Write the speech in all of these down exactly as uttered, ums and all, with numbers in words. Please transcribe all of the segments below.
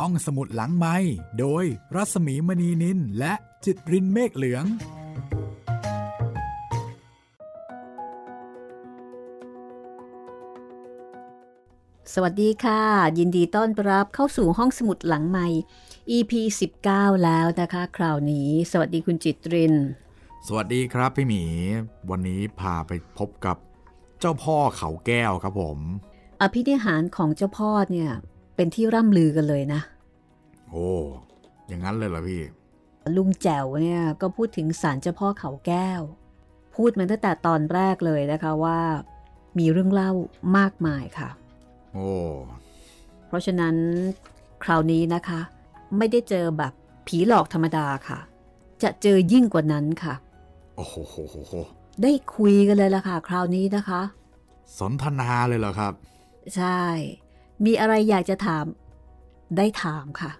ห้องสมุดหลังไมค์โดยรัศมีมณีนินและจิตรินเมฆเหลืองสวัสดีค่ะยินดีต้อนรับเข้าสู่ห้องสมุดหลังไมค์ อี พี สิบเก้า แล้วนะคะคราวนี้สวัสดีคุณจิตรินสวัสดีครับพี่หมีวันนี้พาไปพบกับเจ้าพ่อเขาแก้วครับผมอภินิหารของเจ้าพ่อเนี่ยเป็นที่ร่ำลือกันเลยนะโอ้อย่างนั้นเลยเหรอพี่ลุงแจ๋วเนี่ยก็พูดถึงศาลเจ้าพ่อเขาแก้วพูดมาตั้งแต่ตอนแรกเลยนะคะว่ามีเรื่องเล่ามากมายค่ะโอ้เพราะฉะนั้นคราวนี้นะคะไม่ได้เจอแบบผีหลอกธรรมดาค่ะจะเจอยิ่งกว่านั้นค่ะโอ้โหได้คุยกันเลยล่ะค่ะคราวนี้นะคะสนทนาเลยเหรอครับใช่มีอะไรอยากจะถามได้ถามค่ะ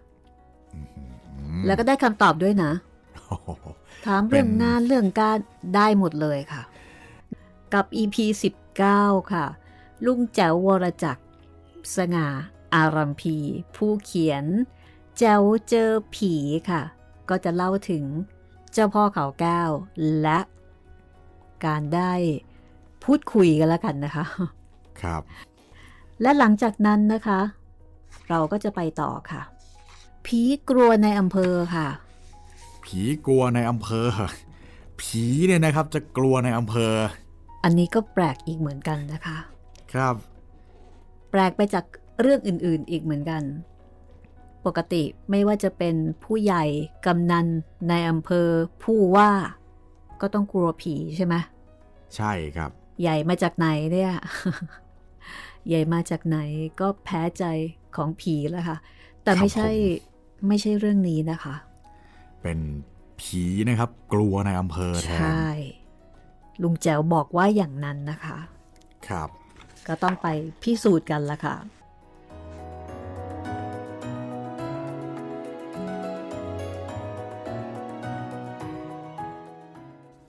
แล้วก็ได้คำตอบด้วยนะถามเรื่องงานเรื่องการได้หมดเลยค่ะกับ อี พี สิบเก้า ค่ะลุงแจ๋ววรจักรสง่าอารัมพีผู้เขียนแจ๋วเจอผีค่ะก็จะเล่าถึงเจ้าพ่อเขาแก้วและการได้พูดคุยกันแล้วกันนะคะครับและหลังจากนั้นนะคะเราก็จะไปต่อค่ะผีกลัวในอำเภอค่ะผีกลัวในอำเภอผีเนี่ยนะครับจะกลัวในอำเภออันนี้ก็แปลกอีกเหมือนกันนะคะครับแปลกไปจากเรื่องอื่นๆอีกเหมือนกันปกติไม่ว่าจะเป็นผู้ใหญ่กำนันในอำเภอผู้ว่าก็ต้องกลัวผีใช่ไหมใช่ครับใหญ่มาจากไหนเนี่ยใหญ่มาจากไหนก็แพ้ใจของผีแล้วค่ะแต่ไม่ใช่ไม่ใช่เรื่องนี้นะคะเป็นผีนะครับกลัวในอำเภอแทนใช่ลุงแจ๋วบอกว่าอย่างนั้นนะคะครับก็ต้องไปพิสูจน์กันละค่ะ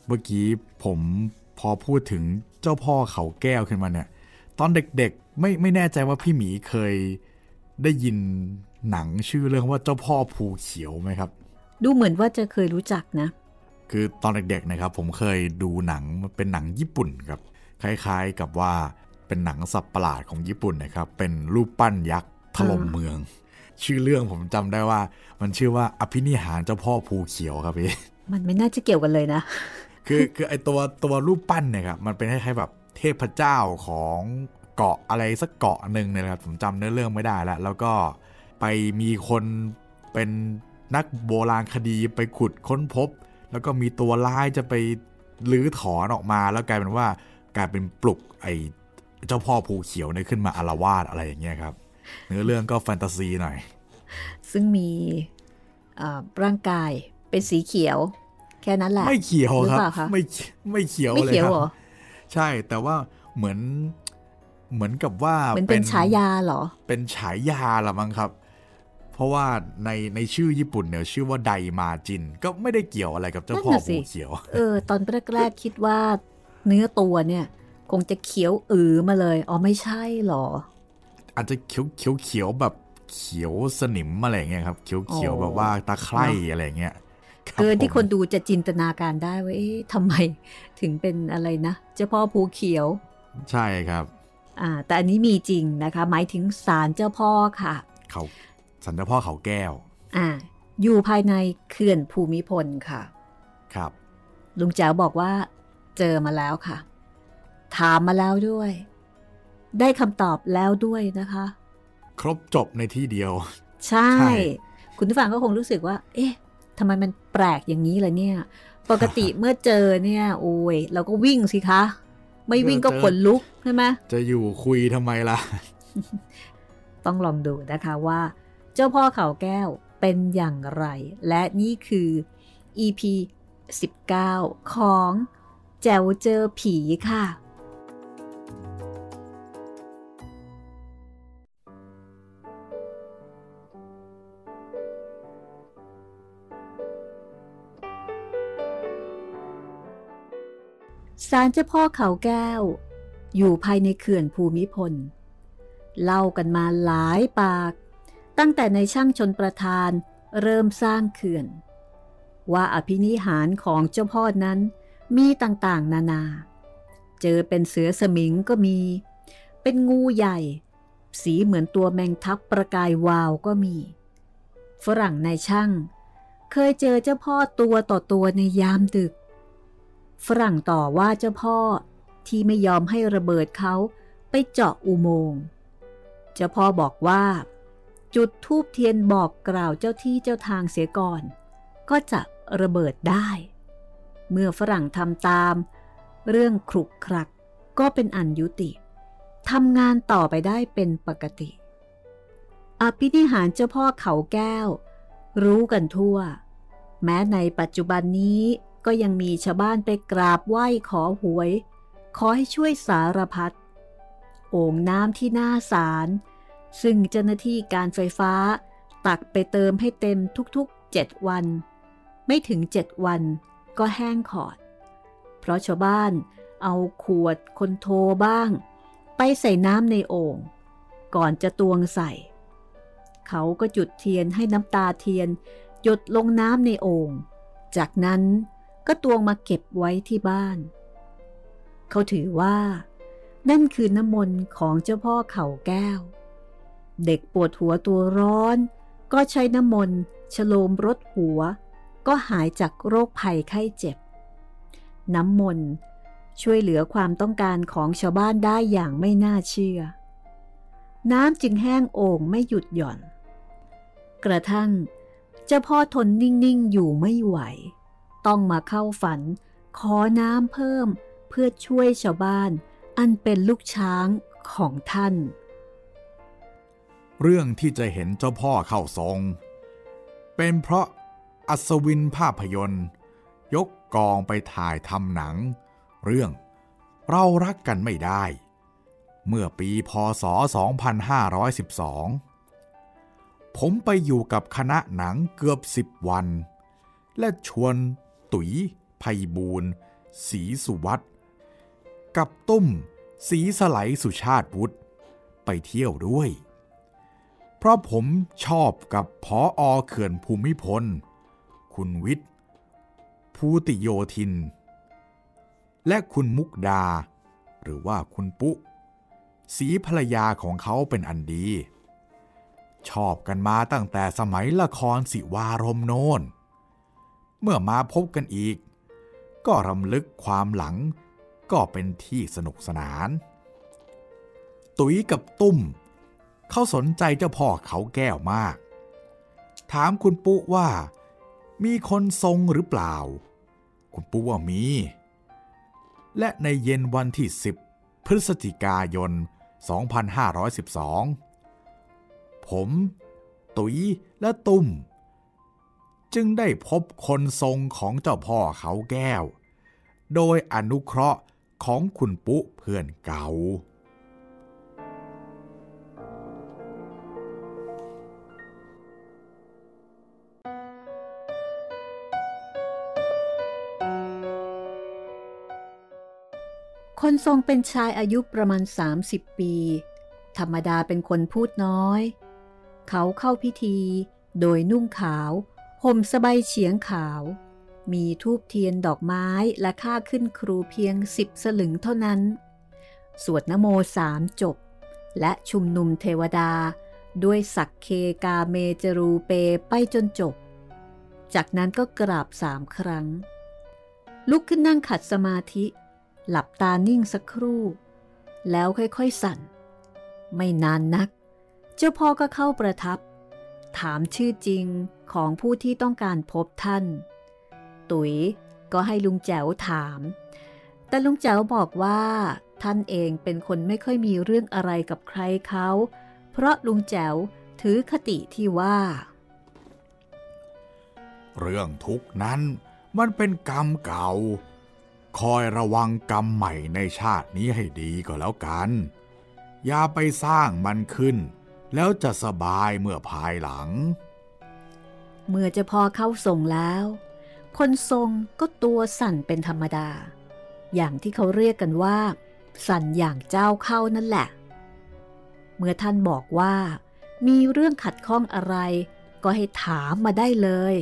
เมื่อกี้ผมพอพูดถึงเจ้าพ่อเขาแก้วขึ้นมาเนี่ยตอนเด็กๆไม่ไม่แน่ใจว่าพี่หมีเคยได้ยินหนังชื่อเรื่องว่าเจ้าพ่อภูเขียวไหมครับดูเหมือนว่าจะเคยรู้จักนะคือตอนเด็กๆนะครับผมเคยดูหนังเป็นหนังญี่ปุ่นครับคล้ายๆกับว่าเป็นหนังสัตว์ประหลาดของญี่ปุ่นนะครับเป็นรูปปั้นยักษ์ถล่มเมืองชื่อเรื่องผมจำได้ว่ามันชื่อว่าอภินิหารเจ้าพ่อภูเขียวครับพี่มันไม่น่าจะเกี่ยวกันเลยนะคือคือไอตัวตัวรูปปั้นเนี่ยครับมันเป็นคล้ายๆแบบเทพเจ้าของเกาะอะไรสักเกาะหนึ่งเนี่ยนะครับผมจำเนื้อเรื่องไม่ได้แล้วแล้วก็ไปมีคนเป็นนักโบราณคดีไปขุดค้นพบแล้วก็มีตัวร้ายจะไปลื้อถอนออกมาแล้วกลายเป็นว่ากลายเป็นปลุกไอเจ้าพ่อภูเขียวเนี่ยขึ้นมาอาละวาดอะไรอย่างเงี้ยครับเนื้อเรื่องก็แฟนตาซีหน่อยซึ่งมีร่างกายเป็นสีเขียวแค่นั้นแหละไม่เขียวครับไม่ไม่เขียวเลยครับใช่แต่ว่าเหมือนเหมือนกับว่าเป็นฉายาเหรอเป็นฉายาละมั้งครับเพราะว่าในในชื่อญี่ปุ่นเนี่ยชื่อว่าไดมาจินก็ไม่ได้เกี่ยวอะไรกับเจ้าพ่อภูเขียวเออตอนแรกๆคิดว่าเนื้อตัวเนี่ยคงจะเขียวอือมาเลยอ๋อไม่ใช่หรออาจจะเขียวเขียวเขียวแบบเขียวสนิมอะไรเงี้ยครับเขียวเขียวแบบว่าตาไคร่อะไรเงี้ยเกินที่คนดูจะจินตนาการได้ว่าเอ๊ะทำไมถึงเป็นอะไรนะเจ้าพ่อภูเขียวใช่ครับอ่าแต่อันนี้มีจริงนะคะหมายถึงศาลเจ้าพ่อค่ะเขาศาลเจ้าพ่อเขาแก้วอ่าอยู่ภายในเขื่อนภูมิพลค่ะครับลุงแจ๋วบอกว่าเจอมาแล้วค่ะถามมาแล้วด้วยได้คำตอบแล้วด้วยนะคะครบจบในที่เดียวใช่คุณผู้ฟังก็คงรู้สึกว่าเอ๊ะทำไมมันแปลกอย่างนี้ล่ะเนี่ยปกติเมื่อเจอเนี่ยโอ้ยเราก็วิ่งสิคะไม่วิ่งก็ขนลุกใช่ไหมจะอยู่คุยทำไมล่ะ ต้องลองดูนะคะว่าเจ้าพ่อเขาแก้วเป็นอย่างไรและนี่คือ อี พี สิบเก้า ของแจ๋วเจอผีค่ะศาลเจ้าพ่อเขาแก้วอยู่ภายในเขื่อนภูมิพลเล่ากันมาหลายปาก ตั้งแต่ในช่างชนประทานเริ่มสร้างเขื่อนว่าอภินิหารของเจ้าพ่อนั้นมีต่างๆนานาเจอเป็นเสือสมิงก็มีเป็นงูใหญ่สีเหมือนตัวแมงทับประกายวาวก็มีฝรั่งในช่างเคยเจอเจ้าพ่อตัวต่อตัวในยามดึกฝรั่งต่อว่าเจ้าพ่อที่ไม่ยอมให้ระเบิดเขาไปเจาะอุโมงค์เจ้าพ่อบอกว่าจุดธูปเทียนบอกกล่าวเจ้าที่เจ้าทางเสียก่อนก็จะระเบิดได้เมื่อฝรั่งทำตามเรื่องขรุกขรักก็เป็นอันยุติทำงานต่อไปได้เป็นปกติอภินิหารเจ้าพ่อเขาแก้วรู้กันทั่วแม้ในปัจจุบันนี้ก็ยังมีชาวบ้านไปกราบไหว้ขอหวยขอให้ช่วยสารพัดโอ่งน้ำที่หน้าศาลซึ่งเจ้าหน้าที่การไฟฟ้าตักไปเติมให้เต็มทุกๆเจ็ดวันไม่ถึงเจ็ดวันก็แห้งขอดเพราะชาวบ้านเอาขวดคนโทบ้างไปใส่น้ำในโอ่งก่อนจะตวงใส่เขาก็จุดเทียนให้น้ำตาเทียนหยดลงน้ำในโอ่งจากนั้นก็ตวงมาเก็บไว้ที่บ้านเขาถือว่านั่นคือน้ำมนต์ของเจ้าพ่อเขาแก้วเด็กปวดหัวตัวร้อนก็ใช้น้ำมนต์ฉโลมรดหัวก็หายจากโรคภัยไข้เจ็บน้ำมนต์ช่วยเหลือความต้องการของชาวบ้านได้อย่างไม่น่าเชื่อน้ำจึงแห้งโอ่งไม่หยุดหย่อนกระทั่งเจ้าพ่อทนนิ่งๆอยู่ไม่ไหวต้องมาเข้าฝันขอน้ำเพิ่มเพื่อช่วยชาวบ้านอันเป็นลูกช้างของท่านเรื่องที่จะเห็นเจ้าพ่อเข้าทรงเป็นเพราะอัศวินภาพยนตร์ยกกองไปถ่ายทำหนังเรื่องเรารักกันไม่ได้เมื่อปีพ.ศ.สองพันห้าร้อยสิบสองผมไปอยู่กับคณะหนังเกือบสิบวันและชวนตุ๋ยไพบูลย์ศรีสุวัฒน์กับตุ้มศรีสไลสุชาติวุฒิไปเที่ยวด้วยเพราะผมชอบกับผอ.เขื่อนภูมิพลคุณวิทย์ภูติโยธินและคุณมุกดาหรือว่าคุณปุ๊ศรีภรรยาของเขาเป็นอันดีชอบกันมาตั้งแต่สมัยละครสิวารมโนนเมื่อมาพบกันอีกก็รำลึกความหลังก็เป็นที่สนุกสนานตุ๋ยกับตุ้มเขาสนใจเจ้าพ่อเขาแก้วมากถามคุณปุ๊ว่ามีคนทรงหรือเปล่าคุณปุ๊ว่ามีและในเย็นวันที่สิบพฤศจิกายนสองพันห้าร้อยสิบสองผมตุ๋ยและตุ้มจึงได้พบคนทรงของเจ้าพ่อเขาแก้วโดยอนุเคราะห์ของคุณปุ๊เพื่อนเก่าคนทรงเป็นชายอายุประมาณสามสิบปีธรรมดาเป็นคนพูดน้อยเขาเข้าพิธีโดยนุ่งขาวห่มสบายเฉียงขาวมีธูปเทียนดอกไม้และค่าขึ้นครูเพียงสิบสลึงเท่านั้นสวดนะโมสามจบและชุมนุมเทวดาด้วยสักเคกาเมจรูเปไปจนจบจากนั้นก็กราบสามครั้งลุกขึ้นนั่งขัดสมาธิหลับตานิ่งสักครู่แล้วค่อยๆสั่นไม่นานนักเจ้าพ่อก็เข้าประทับถามชื่อจริงของผู้ที่ต้องการพบท่านตุ๋ยก็ให้ลุงแจ๋วถามแต่ลุงแจ๋วบอกว่าท่านเองเป็นคนไม่ค่อยมีเรื่องอะไรกับใครเขาเพราะลุงแจ๋วถือคติที่ว่าเรื่องทุกข์นั้นมันเป็นกรรมเก่าคอยระวังกรรมใหม่ในชาตินี้ให้ดีก็แล้วกันอย่าไปสร้างมันขึ้นแล้วจะสบายเมื่อภายหลังเมื่อเจ้าพ่อเข้าทรงแล้วคนทรงก็ตัวสั่นเป็นธรรมดาอย่างที่เขาเรียกกันว่าสั่นอย่างเจ้าเข้านั่นแหละเมื่อท่านบอกว่า มีเรื่องขัดข้องอะไรก็ให้ถามมาได้เลย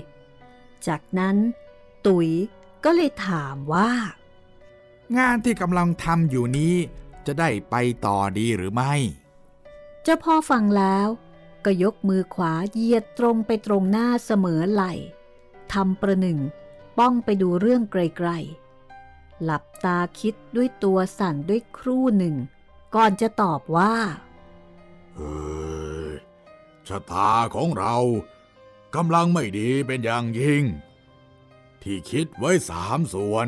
จากนั้นตุ๋ยก็เลยถามว่างานที่กำลังทำอยู่นี้จะได้ไปต่อดีหรือไม่เจ้าพ่อฟังแล้วก็ยกมือขวาเหยียดตรงไปตรงหน้าเสมอไหล่ทำประหนึ่งป้องไปดูเรื่องไกลๆหลับตาคิดด้วยตัวสั่นด้วยครู่หนึ่งก่อนจะตอบว่าเฮ้ยชะตาของเรากำลังไม่ดีเป็นอย่างยิ่งที่คิดไว้สามส่วน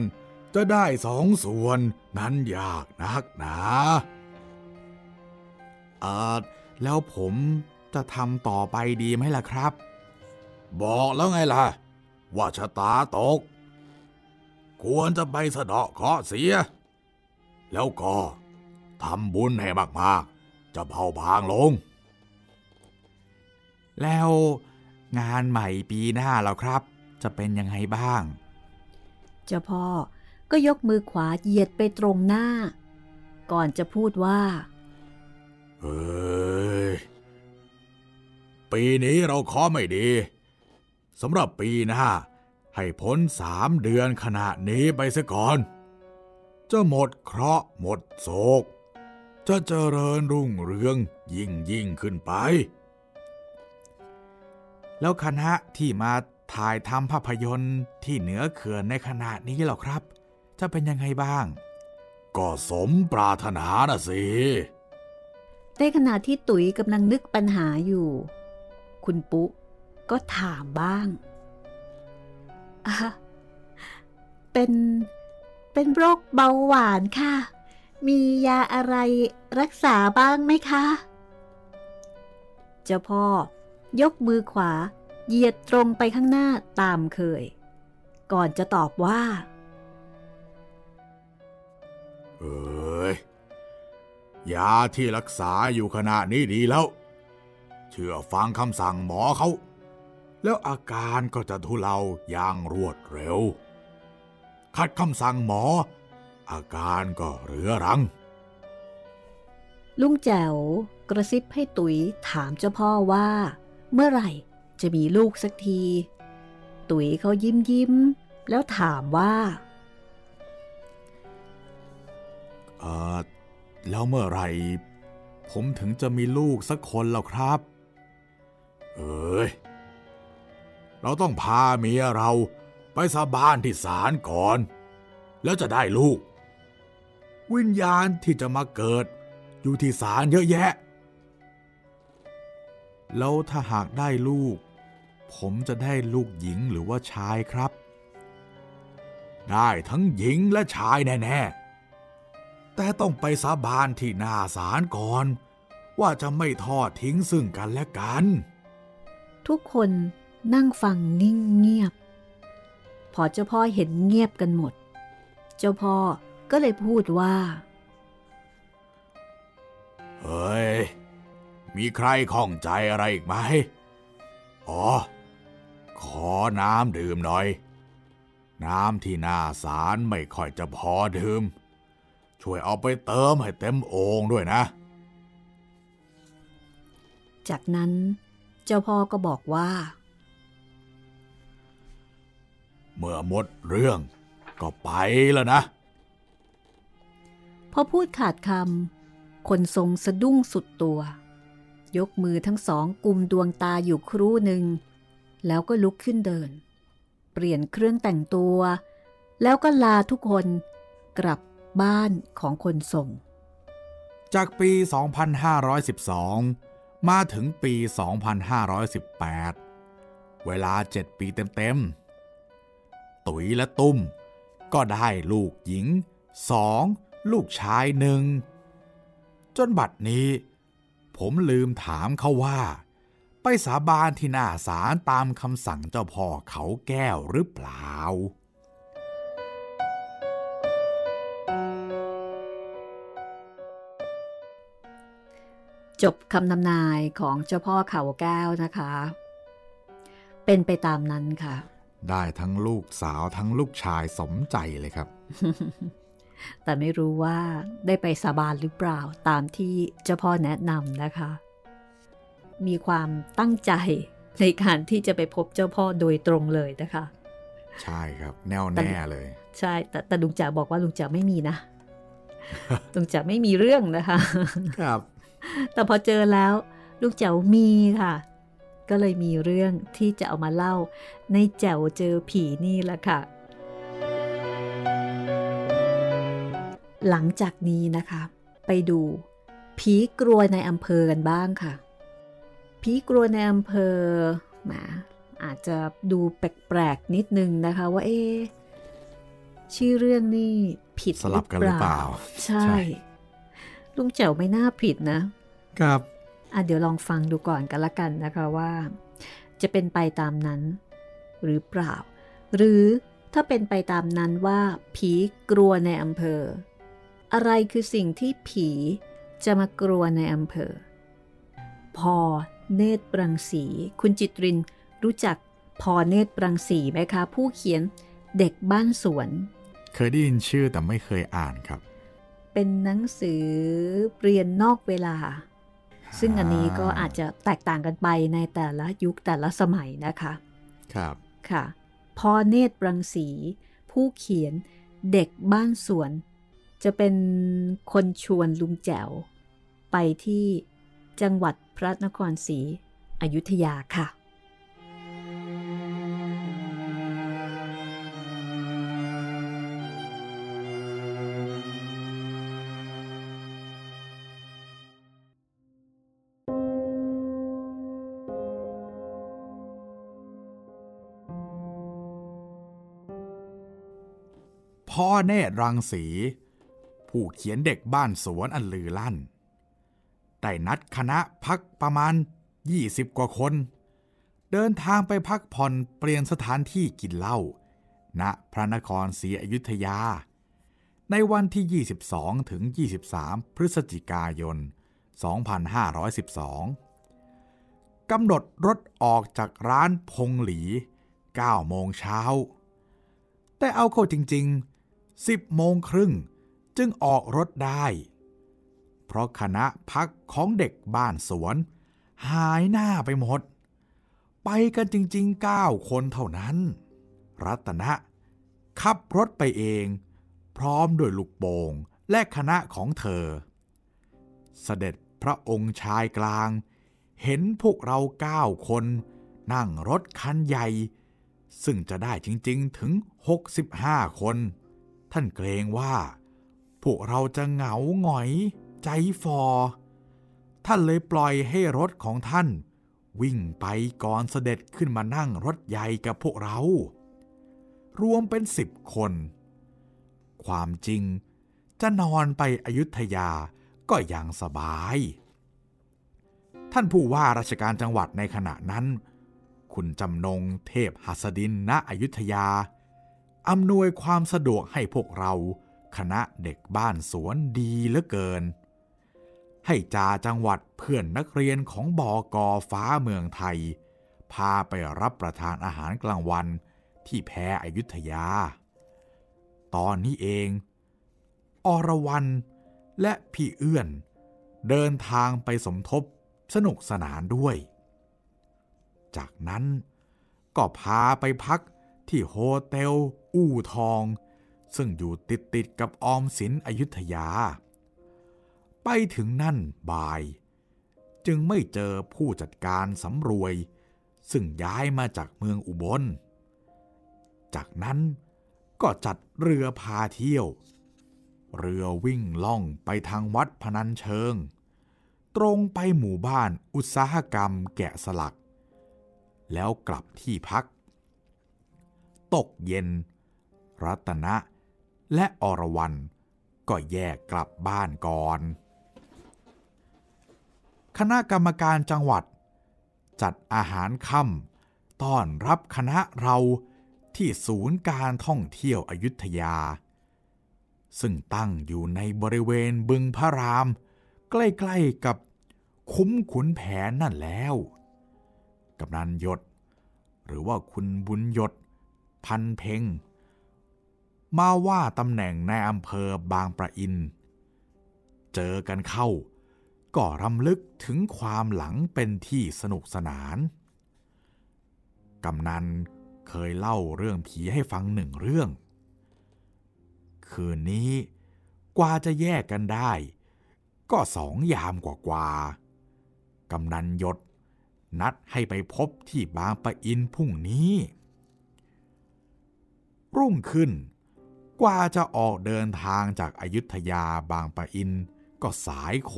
จะได้สองส่วนนั้นยากนักนะอ่าแล้วผมจะทำต่อไปดีไหมล่ะครับบอกแล้วไงล่ะว่าชะตาตกควรจะไปสะเดาะเคราะห์เสียแล้วก็ทำบุญให้มากๆจะเบาบางลงแล้วงานใหม่ปีหน้าแล้วครับจะเป็นยังไงบ้างเจ้าพ่อก็ยกมือขวาเหยียดไปตรงหน้าก่อนจะพูดว่าเอ้ยปีนี้เราเคาะไม่ดีสำหรับปีหน้าให้พ้นสามเดือนขณะนี้ไปซะก่อนจะหมดเคราะห์หมดโศกจะเจริญรุ่งเรืองยิ่งยิ่งขึ้นไปแล้วคณะที่มาถ่ายทำภาพยนตร์ที่เหนือเขื่อนในขณะนี้หรอครับจะเป็นยังไงบ้างก็สมปรารถนาน่ะสิในขณะที่ตุ๋ยกำลังนึกปัญหาอยู่คุณปุ๊ก็ถามบ้างอ่ะเป็นเป็นโรคเบาหวานค่ะมียาอะไรรักษาบ้างไหมคะเจ้าพ่อยกมือขวาเหยียดตรงไปข้างหน้าตามเคยก่อนจะตอบว่าเอ้ยยาที่รักษาอยู่ขณะนี้ดีแล้วเชื่อฟังคำสั่งหมอเขาแล้วอาการก็จะทุเลาอย่างรวดเร็วขัดคำสั่งหมออาการก็เรื้อรังลุงแจ๋วกระซิบให้ตุ๋ยถามเจ้าพ่อว่าเมื่อไหร่จะมีลูกสักทีตุ๋ยเขายิ้มยิ้มแล้วถามว่าเอ่อแล้วเมื่อไหร่ผมถึงจะมีลูกสักคนแล้วครับเอ้ยเราต้องพาเมียเราไปสาบานที่ศาลก่อนแล้วจะได้ลูกวิญญาณที่จะมาเกิดอยู่ที่ศาลเยอะแยะแล้วถ้าหากได้ลูกผมจะได้ลูกหญิงหรือว่าชายครับได้ทั้งหญิงและชายแน่ๆแต่ต้องไปสาบานที่หน้าศาลก่อนว่าจะไม่ทอดทิ้งซึ่งกันและกันทุกคนนั่งฟังนิ่งเงียบพอเจ้าพ่อเห็นเงียบกันหมดเจ้าพ่อก็เลยพูดว่าเฮ้ยมีใครข้องใจอะไรอีกไหมอ๋อขอน้ำดื่มหน่อยน้ำที่หน้าศาลไม่ค่อยจะพอดื่มช่วยเอาไปเติมให้เต็มโอ่งด้วยนะจากนั้นเจ้าพ่อก็บอกว่าเมื่อหมดเรื่องก็ไปแล้วนะพอพูดขาดคำคนทรงสะดุ้งสุดตัวยกมือทั้งสองกุมดวงตาอยู่ครู่หนึ่งแล้วก็ลุกขึ้นเดินเปลี่ยนเครื่องแต่งตัวแล้วก็ลาทุกคนกลับบ้านของคนทรงจากปีสองพันห้าร้อยสิบสองมาถึงปีสองพันห้าร้อยสิบแปดเวลาเจ็ดปีเต็มๆตุ๋ยและตุ้มก็ได้ลูกหญิงสองลูกชายหนึ่งจนบัดนี้ผมลืมถามเขาว่าไปสาบานที่หน้าศาลตามคำสั่งเจ้าพ่อเขาแก้วหรือเปล่าจบคำนำนายของเจ้าพ่อเขาแก้วนะคะเป็นไปตามนั้นค่ะได้ทั้งลูกสาวทั้งลูกชายสมใจเลยครับ แต่ไม่รู้ว่าได้ไปสาบานหรือเปล่าตามที่เจ้าพ่อแนะนำนะคะ มีความตั้งใจในการที่จะไปพบเจ้าพ่อโดยตรงเลยนะคะใช่ครับแน่วแน่เลยใช่แต่แต่ลุงจ๋าบอกว่าลุงจ๋าไม่มีนะ ลุงจ๋าไม่มีเรื่องนะคะครับแต่พอเจอแล้วลุงแจ๋วมีค่ะก็เลยมีเรื่องที่จะเอามาเล่าในแจ๋วเจอผีนี่แหละค่ะหลังจากนี้นะคะไปดูผีกลัวในอำเภอกันบ้างค่ะผีกลัวในอำเภอมาอาจจะดูแปลกๆนิดนึงนะคะว่าเอ๊ะชื่อเรื่องนี่ผิดสลับกันหรือเปล่าใช่ลุงแจ๋วไม่น่าผิดนะครับอ่ะเดี๋ยวลองฟังดูก่อนกันละกันนะคะว่าจะเป็นไปตามนั้นหรือเปล่าหรือถ้าเป็นไปตามนั้นว่าผีกลัวในอำเภออะไรคือสิ่งที่ผีจะมากลัวในอำเภอพอเนตรรังสีคุณจิตรินรู้จักพอเนตรรังสีไหมคะผู้เขียนเด็กบ้านสวนเคยได้ยินชื่อแต่ไม่เคยอ่านครับเป็นหนังสือเรียนนอกเวลาซึ่งอันนี้ก็อาจจะแตกต่างกันไปในแต่ละยุคแต่ละสมัยนะคะครับค่ะพอเนตรรังสีผู้เขียนเด็กบ้านสวนจะเป็นคนชวนลุงแจ๋วไปที่จังหวัดพระนครศรีอยุธยาค่ะพ่อเนตรรังสีผู้เขียนเด็กบ้านสวนอันลือลั่นได้นัดคณะพักประมาณยี่สิบกว่าคนเดินทางไปพักผ่อนเปลี่ยนสถานที่กินเหล้าณพระนครศรีอยุธยาในวันที่ยี่สิบสองถึงยี่สิบสามพฤศจิกายนสองพันห้าร้อยสิบสองกำหนดรถออกจากร้านพงหลีเก้าโมงเช้าแต่เอาเข้าจริงๆสิบโมงครึ่งจึงออกรถได้เพราะคณะพักของเด็กบ้านสวนหายหน้าไปหมดไปกันจริงๆเก้าคนเท่านั้นรัตนะขับรถไปเองพร้อมด้วยลูกโป่งและคณะของเธอเสด็จพระองค์ชายกลางเห็นพวกเราเก้าคนนั่งรถคันใหญ่ซึ่งจะได้จริงๆถึงหกสิบห้าคนท่านเกรงว่าพวกเราจะเหงาหงอยใจฟอท่านเลยปล่อยให้รถของท่านวิ่งไปก่อนเสด็จขึ้นมานั่งรถใหญ่กับพวกเรารวมเป็นสิบคนความจริงจะนอนไปอยุธยาก็ยังสบายท่านผู้ว่าราชการจังหวัดในขณะนั้นคุณจำนงเทพหัสดินณอยุธยาอำนวยความสะดวกให้พวกเราคณะเด็กบ้านสวนดีเหลือเกินให้จ่าจังหวัดเพื่อนนักเรียนของบก.ฟ้าเมืองไทยพาไปรับประทานอาหารกลางวันที่แพอยุธยาตอนนี้เองอรวรรณและพี่เอื้อนเดินทางไปสมทบสนุกสนานด้วยจากนั้นก็พาไปพักที่โฮเทลอู่ทองซึ่งอยู่ติดติดกับออมสินอยุธยาไปถึงนั่นบ่ายจึงไม่เจอผู้จัดการสำรวยซึ่งย้ายมาจากเมืองอุบลจากนั้นก็จัดเรือพาเที่ยวเรือวิ่งล่องไปทางวัดพนัญเชิงตรงไปหมู่บ้านอุตสาหกรรมแกะสลักแล้วกลับที่พักตกเย็นรัตนะและอรวรรณก็แยกกลับบ้านก่อนคณะกรรมการจังหวัดจัดอาหารค่ำต้อนรับคณะเราที่ศูนย์การท่องเที่ยวอยุธยาซึ่งตั้งอยู่ในบริเวณบึงพระรามใกล้ๆกับคุ้มขุนแผนนั่นแล้วกำนันหยดหรือว่าคุณบุญหยดพันเพ็งมาว่าตำแหน่งในอำเภอบางปะอินเจอกันเข้า ก็รำลึกถึงความหลังเป็นที่สนุกสนานกำนันเคยเล่าเรื่องผีให้ฟังหนึ่งเรื่องคืนนี้กว่าจะแยกกันได้ก็สองยามกว่ากว่ากำนันยศนัดให้ไปพบที่บางปะอินพรุ่งนี้รุ่งขึ้นกว่าจะออกเดินทางจากอยุธยาบางปะอินก็สายโข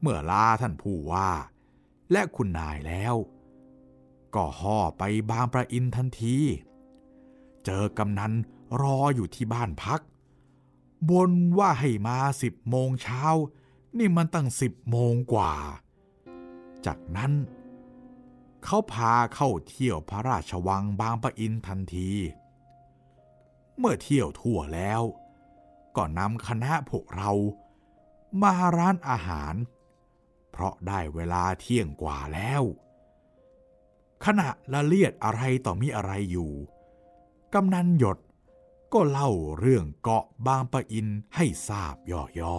เมื่อลาท่านผู้ว่าและคุณนายแล้วก็ห่อไปบางปะอินทันทีเจอกำนันรออยู่ที่บ้านพักบนว่าให้มาสิบโมงเช้านี่มันตั้งสิบโมงกว่าจากนั้นเขาพาเข้าเที่ยวพระราชวังบางปะอินทันทีเมื่อเที่ยวทั่วแล้วก็นำคณะพวกเรามาร้านอาหารเพราะได้เวลาเที่ยงกว่าแล้วขณะละเลียดอะไรต่อมีอะไรอยู่กำนันหยดก็เล่าเรื่องเกาะบางปะอินให้ทราบย่อ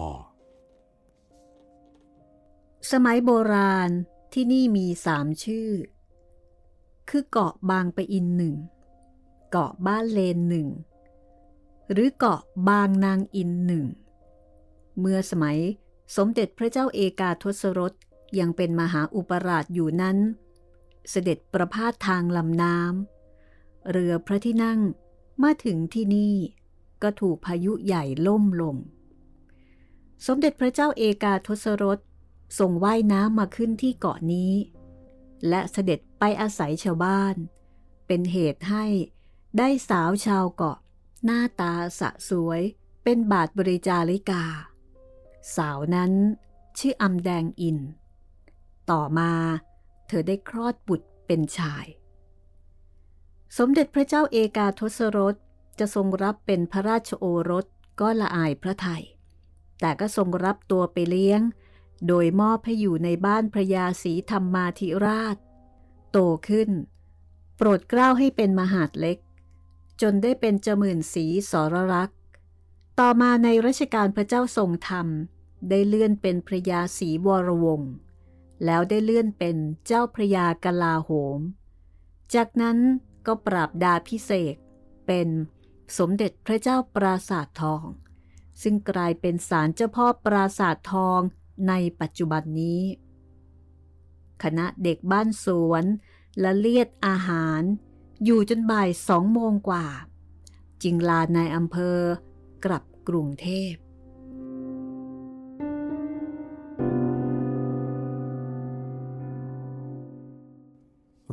ๆสมัยโบราณที่นี่มีสามชื่อคือเกาะบางปะอินหนึ่งเกาะบ้านเลนหนึ่งหรือเกาะบางนางอินหนึ่งเมื่อสมัยสมเด็จพระเจ้าเอกาทศรสยังเป็นมหาอุปราชอยู่นั้นเสด็จประพาสทางลำน้ำเรือพระที่นั่งมาถึงที่นี่ก็ถูกพายุใหญ่ล่มลงสมเด็จพระเจ้าเอกาทศรสทรงว่ายน้ำมาขึ้นที่เกาะนี้และเสด็จไปอาศัยชาวบ้านเป็นเหตุให้ได้สาวชาวเกาะหน้าตาสะสวยเป็นบาทบริจาริกาสาวนั้นชื่ออำแดงอินต่อมาเธอได้คลอดบุตรเป็นชายสมเด็จพระเจ้าเอกาทศรสจะทรงรับเป็นพระราชโอรสก็ละอายพระทัยแต่ก็ทรงรับตัวไปเลี้ยงโดยมอบให้อยู่ในบ้านพระยาศรีธรรมาธิราชโตขึ้นโปรดเกล้าให้เป็นมหาดเล็กจนได้เป็นเจ้าหมื่นศรีสรรักษ์ต่อมาในรัชกาลพระเจ้าทรงธรรมได้เลื่อนเป็นพระยาศรีวรวงศ์แล้วได้เลื่อนเป็นเจ้าพระยากลาโหมจากนั้นก็ปราบดาพิเศษเป็นสมเด็จพระเจ้าปราสาททองซึ่งกลายเป็นศาลเจ้าพ่อปราสาททองในปัจจุบันนี้คณะเด็กบ้านสวนละเลียดอาหารอยู่จนบ่ายสองโมงกว่าจึงลานายอำเภอกลับกรุงเทพ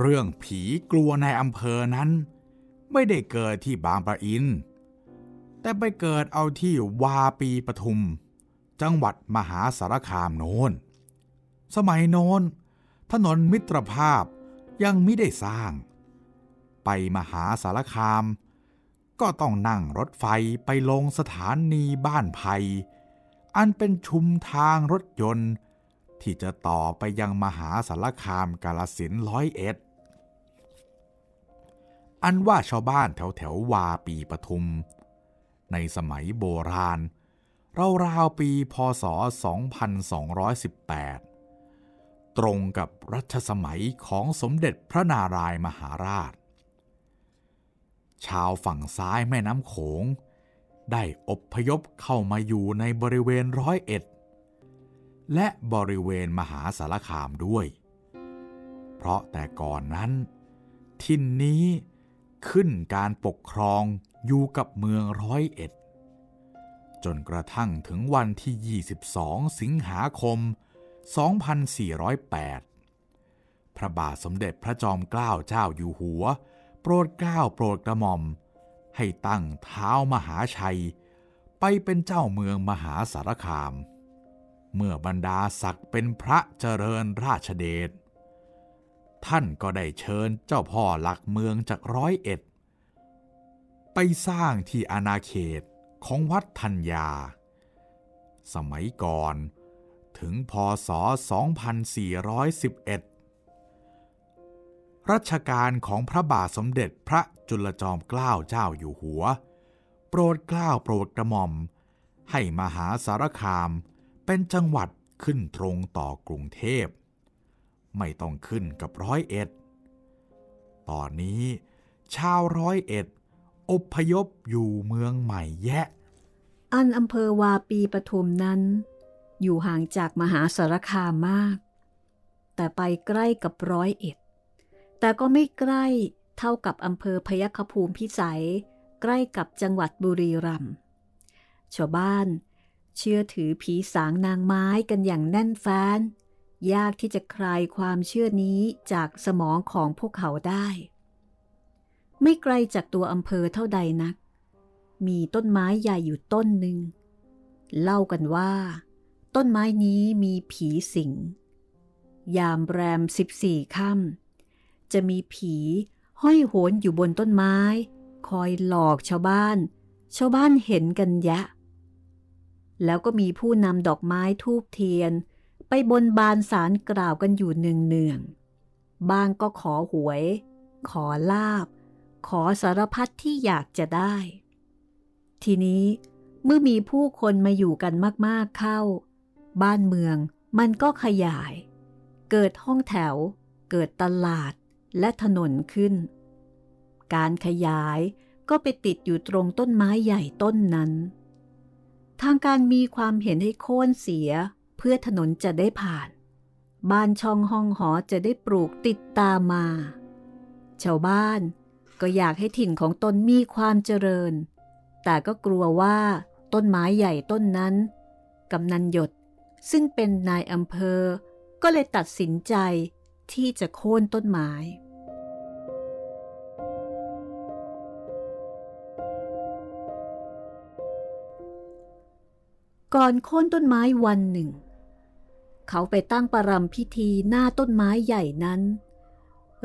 เรื่องผีกลัวนายอำเภอนั้นไม่ได้เกิดที่บางปะอินแต่ไปเกิดเอาที่วาปีปทุมจังหวัดมหาสารคามโน้นสมัยโน้นถนนมิตรภาพยังไม่ได้สร้างไปมหาสารคามก็ต้องนั่งรถไฟไปลงสถานีบ้านไผ่อันเป็นชุมทางรถยนต์ที่จะต่อไปยังมหาสารคามกาฬสินธุ์ร้อยเอ็ดอันว่าชาวบ้านแถวแถววาปีปทุมในสมัยโบราณราวๆปีพ.ศสองพันสองร้อยสิบแปดตรงกับรัชสมัยของสมเด็จพระนารายมหาราชชาวฝั่งซ้ายแม่น้ำโขงได้อพยพเข้ามาอยู่ในบริเวณร้อยเอ็ดและบริเวณมหาสารคามด้วยเพราะแต่ก่อนนั้นทิ่นนี้ขึ้นการปกครองอยู่กับเมืองร้อยเอ็ดจนกระทั่งถึงวันที่ยี่สิบสองสิงหาคมสองพันสี่ร้อยแปดพระบาทสมเด็จพระจอมเกล้าเจ้าอยู่หัวโปรดเกล้าโปรดกระหม่อมให้ตั้งเท้ามหาชัยไปเป็นเจ้าเมืองมหาสารคามเมื่อบรรดาศักดิ์เป็นพระเจริญราชเดชท่านก็ได้เชิญเจ้าพ่อหลักเมืองจากร้อยเอ็ดไปสร้างที่อาณาเขตของวัดธัญญาสมัยก่อนถึงพ.ศ. สองพันสี่ร้อยสิบเอ็ดรัชกาลของพระบาทสมเด็จพระจุลจอมเกล้าเจ้าอยู่หัวโปรดเกล้าโปรดกระหม่อมให้มหาสารคามเป็นจังหวัด ขึ้นตรงต่อกรุงเทพไม่ต้องขึ้นกับร้อยเอ็ดตอนนี้ชาวร้อยเอ็ดอพยพอยู่เมืองใหม่แยะอันอำเภอวาปีปทุมนั้นอยู่ห่างจากมหาสารคามมากแต่ไปใกล้กับร้อยเอ็ดแต่ก็ไม่ใกล้เท่ากับอำเภอพยัคฆภูมิพิสัยใกล้กับจังหวัดบุรีรัมย์ชาวบ้านเชื่อถือผีสางนางไม้กันอย่างแน่นแฟ้นยากที่จะคลายความเชื่อนี้จากสมองของพวกเขาได้ไม่ไกลจากตัวอำเภอเท่าใดนักมีต้นไม้ใหญ่อยู่ต้นหนึ่งเล่ากันว่าต้นไม้นี้มีผีสิงยามแรมสิบสี่ค่ำจะมีผีห้อยโหนอยู่บนต้นไม้คอยหลอกชาวบ้านชาวบ้านเห็นกันยะแล้วก็มีผู้นำดอกไม้ธูปเทียนไปบนบานศาลกล่าวกันอยู่เนืองๆบางก็ขอหวยขอลาภขอสารพัดที่อยากจะได้ทีนี้เมื่อมีผู้คนมาอยู่กันมากๆเข้าบ้านเมืองมันก็ขยายเกิดห้องแถวเกิดตลาดและถนนขึ้นการขยายก็ไปติดอยู่ตรงต้นไม้ใหญ่ต้นนั้นทางการมีความเห็นให้โค่นเสียเพื่อถนนจะได้ผ่านบ้านช่องห้องหอจะได้ปลูกติดตามมาชาวบ้านก็อยากให้ถิ่นของตนมีความเจริญแต่ก็กลัวว่าต้นไม้ใหญ่ต้นนั้นกำนันหยดซึ่งเป็นนายอำเภอก็เลยตัดสินใจที่จะโค่นต้นไม้ก่อนโค่นต้นไม้วันหนึ่งเขาไปตั้งประรำพิธีหน้าต้นไม้ใหญ่นั้น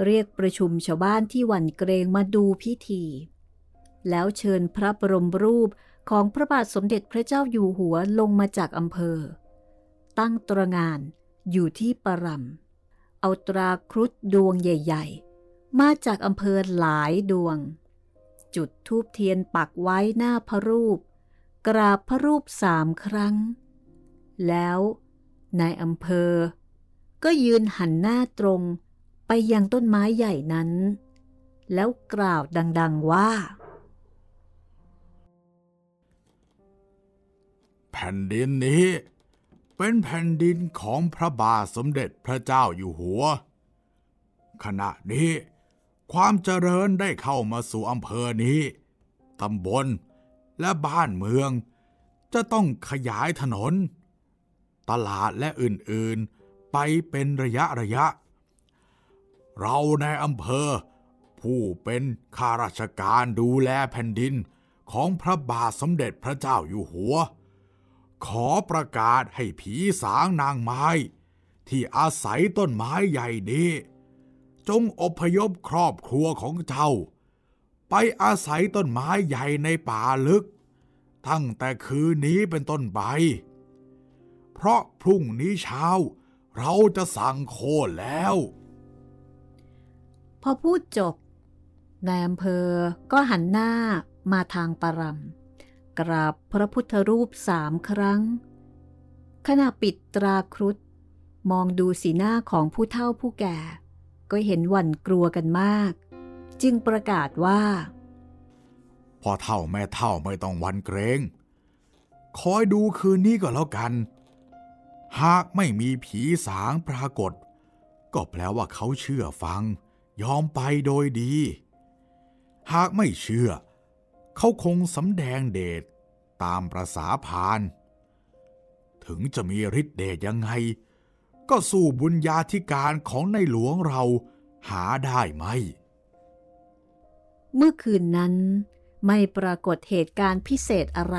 เรียกประชุมชาวบ้านที่หวั่นเกรงมาดูพิธีแล้วเชิญพระบรมรูปของพระบาทสมเด็จพระเจ้าอยู่หัวลงมาจากอำเภอตั้งตระหง่านอยู่ที่ประรำเอาตราครุฑดวงใหญ่ๆมาจากอำเภอหลายดวงจุดธูปเทียนปักไว้หน้าพระรูปกราบพระรูปสามครั้งแล้วนายอำเภอก็ยืนหันหน้าตรงไปยังต้นไม้ใหญ่นั้นแล้วกล่าวดังๆว่าแผ่นดินนี้เป็นแผ่นดินของพระบาทสมเด็จพระเจ้าอยู่หัวขณะนี้ความเจริญได้เข้ามาสู่อำเภอนี้ตำบลและบ้านเมืองจะต้องขยายถนนตลาดและอื่นๆไปเป็นระยะระยะเราในอำเภอผู้เป็นข้าราชการดูแลแผ่นดินของพระบาทสมเด็จพระเจ้าอยู่หัวขอประกาศให้ผีสางนางไม้ที่อาศัยต้นไม้ใหญ่นี้จงอพยพครอบครัวของเจ้าไปอาศัยต้นไม้ใหญ่ในป่าลึกตั้งแต่คืนนี้เป็นต้นไปเพราะพรุ่งนี้เช้าเราจะสั่งโค่นแล้วพอพูดจบนายอำเภอก็หันหน้ามาทางประรำกราบพระพุทธรูปสามครั้งขณะปิดตราครุฑมองดูสีหน้าของผู้เฒ่าผู้แก่ก็เห็นหวั่นกลัวกันมากจึงประกาศว่าพ่อเฒ่าแม่เฒ่าไม่ต้องหวั่นเกรงคอยดูคืนนี้ก็แล้วกันหากไม่มีผีสางปรากฏก็แปลว่าเขาเชื่อฟังยอมไปโดยดีหากไม่เชื่อเขาคงสำแดงเดชตามประสาพานถึงจะมีฤทธิ์เดชยังไงก็สู้บุญญาธิการของในหลวงเราหาได้ไหมเมื่อคืนนั้นไม่ปรากฏเหตุการณ์พิเศษอะไร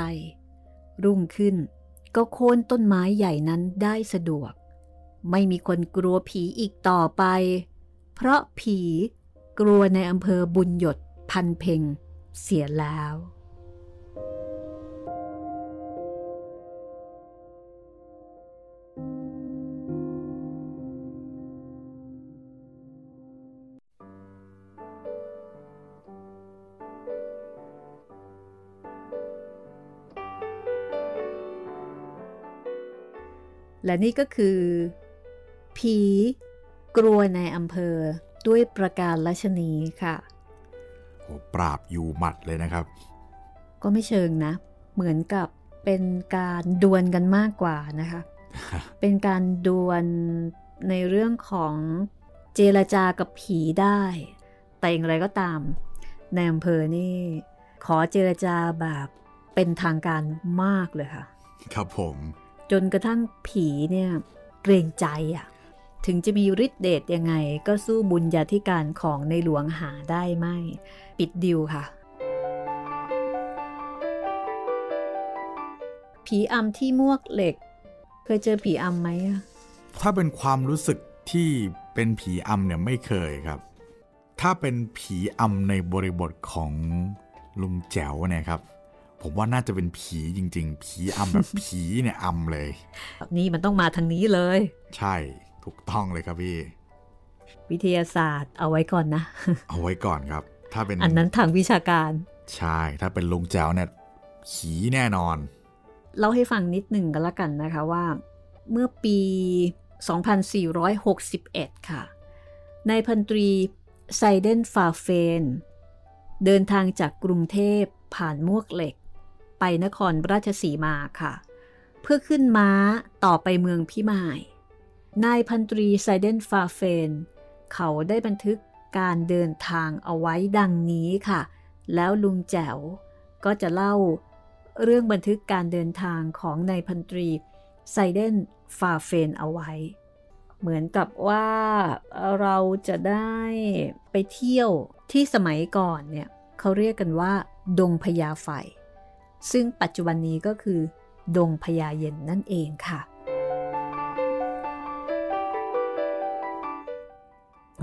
รุ่งขึ้นก็โค่นต้นไม้ใหญ่นั้นได้สะดวกไม่มีคนกลัวผีอีกต่อไปเพราะผีกลัวในอำเภอบุญหยดพันเพ็งเสียแล้ว และนี่ก็คือผีกลัวในอำเภอด้วยประการลัชนีค่ะโหปราบอยู่หมัดเลยนะครับก็ไม่เชิงนะเหมือนกับเป็นการดวลกันมากกว่านะคะเป็นการดวลในเรื่องของเจรจากับผีได้แต่อย่างไรก็ตามในอำเภอนี่ขอเจรจาแบบเป็นทางการมากเลยค่ะครับผมจนกระทั่งผีเนี่ยเกรงใจอ่ะถึงจะมีฤทธิ์เดชยังไงก็สู้บุญญาธิการของในหลวงหาได้ไม่ปิดดิวค่ะผีอำที่มวกเหล็กเคยเจอผีอำไหมถ้าเป็นความรู้สึกที่เป็นผีอำเนี่ยไม่เคยครับถ้าเป็นผีอำในบริบทของลุงแจ๋วเนี่ยครับผมว่าน่าจะเป็นผีจริงๆผีอำแบบผีเนี่ยอำเลยนี่มันต้องมาทางนี้เลยใช่ถูกต้องเลยครับพี่วิทยาศาสตร์เอาไว้ก่อนนะเอาไว้ก่อนครับถ้าเป็นอันนั้นทางวิชาการใช่ถ้าเป็นลุงแจ๋วเนี่ยผีแน่นอนเล่าให้ฟังนิดหนึ่งกันละกันนะคะว่าเมื่อปีสองพันสี่ร้อยหกสิบเอ็ดค่ะนายพันตรีไซเดนฟาเฟนเดินทางจากกรุงเทพผ่านมวกเหล็กไปนครราชสีมาค่ะเพื่อขึ้นม้าต่อไปเมืองพิมายนายพันตรีไซเดนฟาเฟนเขาได้บันทึกการเดินทางเอาไว้ดังนี้ค่ะแล้วลุงแจ๋วก็จะเล่าเรื่องบันทึกการเดินทางของนายพันตรีไซเดนฟาเฟนเอาไว้เหมือนกับว่าเราจะได้ไปเที่ยวที่สมัยก่อนเนี่ยเขาเรียกกันว่าดงพญาไฟซึ่งปัจจุบันนี้ก็คือดงพญาเย็นนั่นเองค่ะ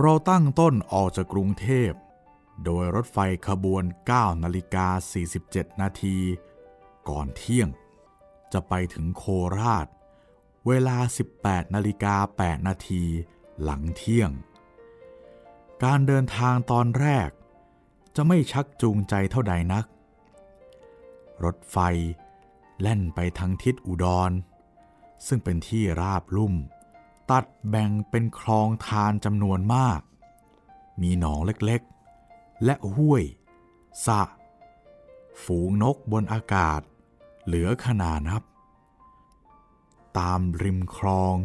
เราตั้งต้นออกจากกรุงเทพโดยรถไฟขบวน เก้านาฬิกาสี่สิบเจ็ดนาทีก่อนเที่ยงจะไปถึงโคราชเวลา สิบแปดนาฬิกาแปดนาทีหลังเที่ยงการเดินทางตอนแรกจะไม่ชักจูงใจเท่าใดนักรถไฟแล่นไปทางทิศอุดรซึ่งเป็นที่ราบลุ่มตัดแบ่งเป็นคลองทานจำนวนมากมีหนองเล็กๆและห้วยสระฝูงนกบนอากาศเหลือขนานับตามริมคลอง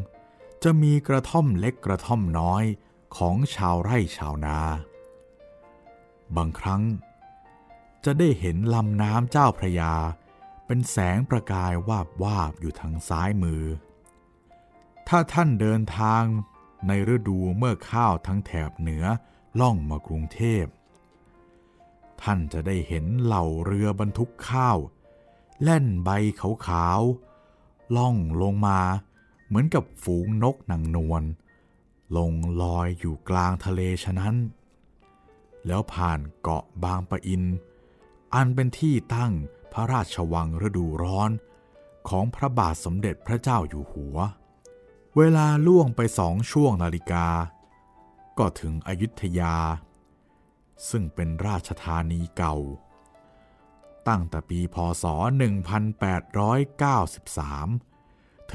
จะมีกระท่อมเล็กกระท่อมน้อยของชาวไร่ชาวนาบางครั้งจะได้เห็นลำน้ำเจ้าพระยาเป็นแสงประกายวาบวาบอยู่ทางซ้ายมือถ้าท่านเดินทางในฤดูเมื่อข้าวทั้งแถบเหนือล่องมากรุงเทพท่านจะได้เห็นเหล่าเรือบรรทุกข้าวแล่นใบขาวๆล่องลงมาเหมือนกับฝูงนกนางนวลลงลอยอยู่กลางทะเลฉะนั้นแล้วผ่านเกาะบางปะอินอันเป็นที่ตั้งพระราชวังฤดูร้อนของพระบาทสมเด็จพระเจ้าอยู่หัวเวลาล่วงไปสองช่วงนาฬิกาก็ถึงอยุธยาซึ่งเป็นราชธานีเก่าตั้งแต่ปีพ.ศ. หนึ่งพันแปดร้อยเก้าสิบสาม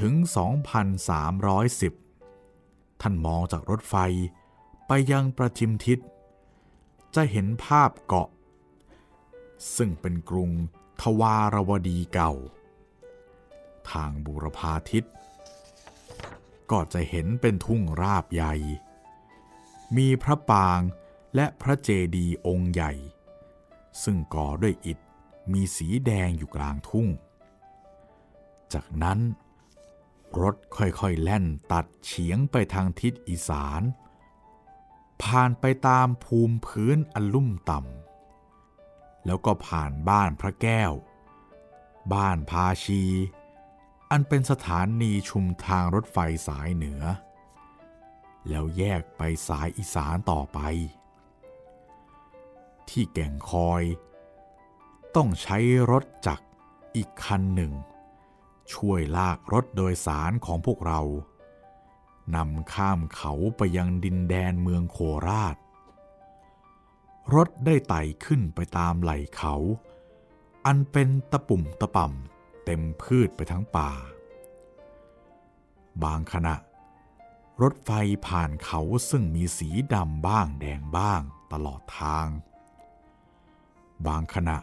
ถึง สองพันสามร้อยสิบ ท่านมองจากรถไฟไปยังประทิมทิศจะเห็นภาพเกาะซึ่งเป็นกรุงทวารวดีเก่าทางบูรพาทิศก็จะเห็นเป็นทุ่งราบใหญ่มีพระปางและพระเจดีย์องค์ใหญ่ซึ่งก่อด้วยอิฐมีสีแดงอยู่กลางทุ่งจากนั้นรถค่อยๆแล่นตัดเฉียงไปทางทิศอีสานผ่านไปตามภูมิพื้นอันลุ่มต่ำแล้วก็ผ่านบ้านพระแก้วบ้านพาชีอันเป็นสถานีชุมทางรถไฟสายเหนือแล้วแยกไปสายอีสานต่อไปที่แก่งคอยต้องใช้รถจักรอีกคันหนึ่งช่วยลากรถโดยสารของพวกเรานำข้ามเขาไปยังดินแดนเมืองโคราชรถได้ไต่ขึ้นไปตามไหล่เขาอันเป็นตะปุ่มตะป่ำเต็มพืชไปทั้งป่า บางขณะรถไฟผ่านเขาซึ่งมีสีดำบ้างแดงบ้างตลอดทางบางขณะ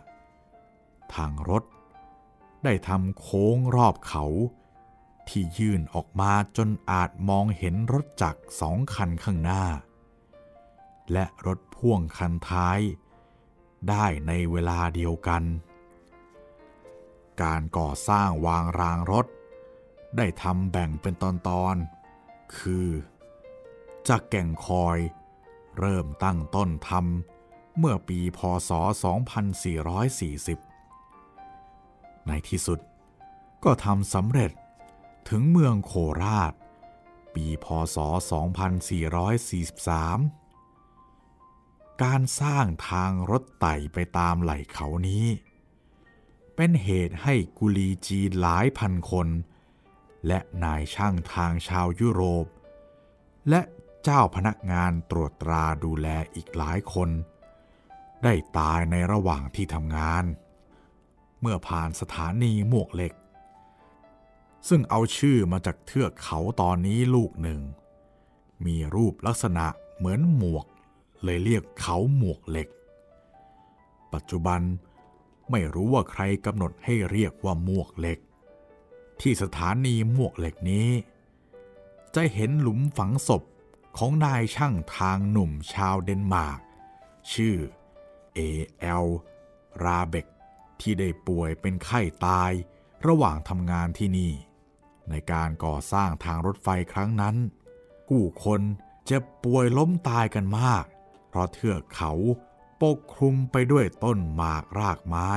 ทางรถได้ทำโค้งรอบเขาที่ยื่นออกมาจนอาจมองเห็นรถจักรสองคันข้างหน้าและรถพ่วงคันท้ายได้ในเวลาเดียวกันการก่อสร้างวางรางรถได้ทำแบ่งเป็นตอนๆคือจากแก่งคอยเริ่มตั้งต้นทำเมื่อปีพ.ศ. สองพันสี่ร้อยสี่สิบในที่สุดก็ทำสำเร็จถึงเมืองโคราชปีพ.ศ. สองพันสี่ร้อยสี่สิบสามการสร้างทางรถไต่ไปตามไหล่เขานี้เป็นเหตุให้กุลีจีนหลายพันคนและนายช่างทางชาวยุโรปและเจ้าพนักงานตรวจตราดูแลอีกหลายคนได้ตายในระหว่างที่ทำงานเมื่อผ่านสถานีมวกเหล็กซึ่งเอาชื่อมาจากเทือกเขาตอนนี้ลูกหนึ่งมีรูปลักษณะเหมือนหมวกเลยเรียกเขาหมวกเหล็กปัจจุบันไม่รู้ว่าใครกำหนดให้เรียกว่าหมวกเหล็กที่สถานีหมวกเหล็กนี้จะเห็นหลุมฝังศพของนายช่างทางหนุ่มชาวเดนมาร์กชื่อเอเอลราเบกที่ได้ป่วยเป็นไข้ตายระหว่างทำงานที่นี่ในการก่อสร้างทางรถไฟครั้งนั้นกู้คนเจ็บป่วยล้มตายกันมากเพราะเทือกเขาปกคลุมไปด้วยต้นหมากรากไม้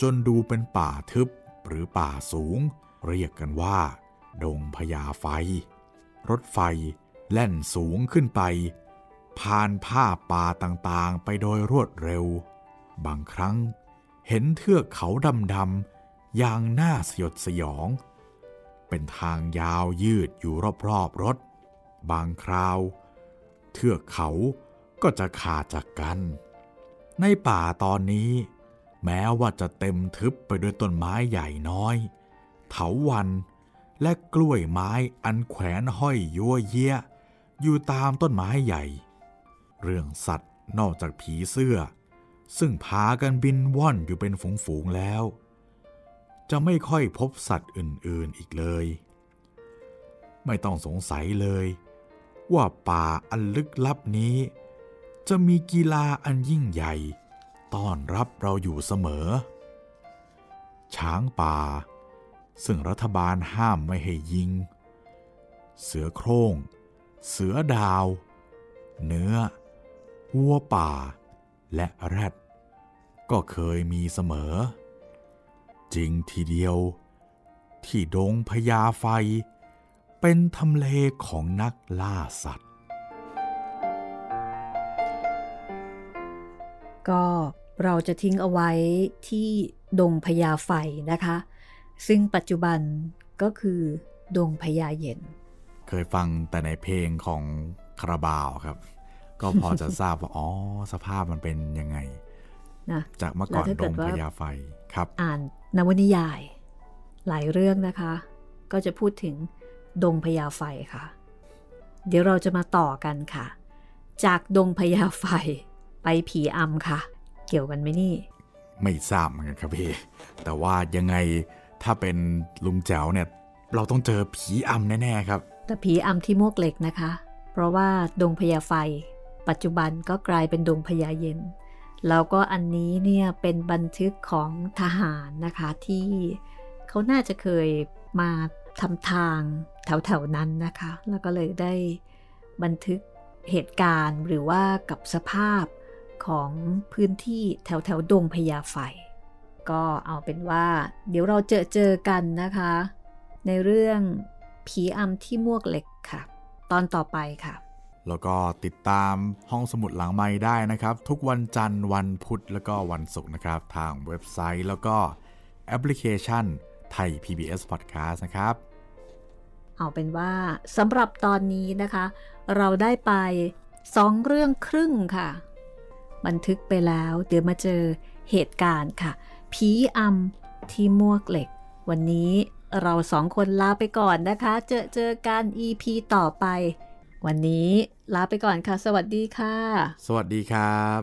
จนดูเป็นป่าทึบหรือป่าสูงเรียกกันว่าดงพญาไฟรถไฟแล่นสูงขึ้นไปผ่านผ้าป่าต่างๆไปโดยรวดเร็วบางครั้งเห็นเทือกเขาดำๆอย่างน่าสยดสยองเป็นทางยาวยืดอยู่รอบๆรถบางคราวเทือกเขาก็จะขาดจากกันในป่าตอนนี้แม้ว่าจะเต็มทึบไปด้วยต้นไม้ใหญ่น้อยเถาวัลย์และกล้วยไม้อันแขวนห้อยยั่วเยี้ยอยู่ตามต้นไม้ใหญ่เรื่องสัตว์นอกจากผีเสื้อซึ่งพากันบินว่อนอยู่เป็นฝูงๆแล้วจะไม่ค่อยพบสัตว์อื่นๆอีกเลยไม่ต้องสงสัยเลยว่าป่าอันลึกลับนี้จะมีกีฬาอันยิ่งใหญ่ต้อนรับเราอยู่เสมอช้างป่าซึ่งรัฐบาลห้ามไม่ให้ยิงเสือโคร่งเสือดาวเนื้อวัวป่าและแรดก็เคยมีเสมอจริงทีเดียวที่ดงพญาไฟเป็นทำเลของนักล่าสัตว์ก็เราจะทิ้งเอาไว้ที่ดงพญาไฟนะคะซึ่งปัจจุบันก็คือดงพญาเย็นเคยฟังแต่ในเพลงของคาราบาวครับ ก็พอจะทราบว่าอ๋อสภาพมันเป็นยังไงนะจากเมื่อก่อนดงพญาไฟครับอ่านนวนิยายหลายเรื่องนะคะก็จะพูดถึงดงพญาไฟค่ะเดี๋ยวเราจะมาต่อกันค่ะจากดงพญาไฟไปผีอำค่ะเกี่ยวกันไหมนี่ไม่ทราบเหมือนกันครับพี่แต่ว่ายังไงถ้าเป็นลุงแจ๋วเนี่ยเราต้องเจอผีอำแน่ๆครับแต่ผีอำที่มวกเหล็กนะคะเพราะว่าดงพญาไฟปัจจุบันก็กลายเป็นดงพญาเย็นแล้วก็อันนี้เนี่ยเป็นบันทึกของทหารนะคะที่เขาน่าจะเคยมาทำทางแถวๆนั้นนะคะแล้วก็เลยได้บันทึกเหตุการณ์หรือว่ากับสภาพของพื้นที่แถวแถวดงพญาไฟก็เอาเป็นว่าเดี๋ยวเราเจอเจอกันนะคะในเรื่องผีอำที่มวกเหล็กค่ะตอนต่อไปค่ะแล้วก็ติดตามห้องสมุดหลังไมค์ได้นะครับทุกวันจันทร์วันพุธแล้วก็วันศุกร์นะครับทางเว็บไซต์แล้วก็แอปพลิเคชันไทย พี บี เอส Podcast นะครับเอาเป็นว่าสำหรับตอนนี้นะคะเราได้ไปสองเรื่องครึ่งค่ะบันทึกไปแล้วเดี๋ยวมาเจอเหตุการณ์ค่ะผีอำที่มวกเหล็กวันนี้ เราสองคนลาไปก่อนนะคะเจอเจอกัน อี พี ต่อไปวันนี้ลาไปก่อนค่ะสวัสดีค่ะสวัสดีครับ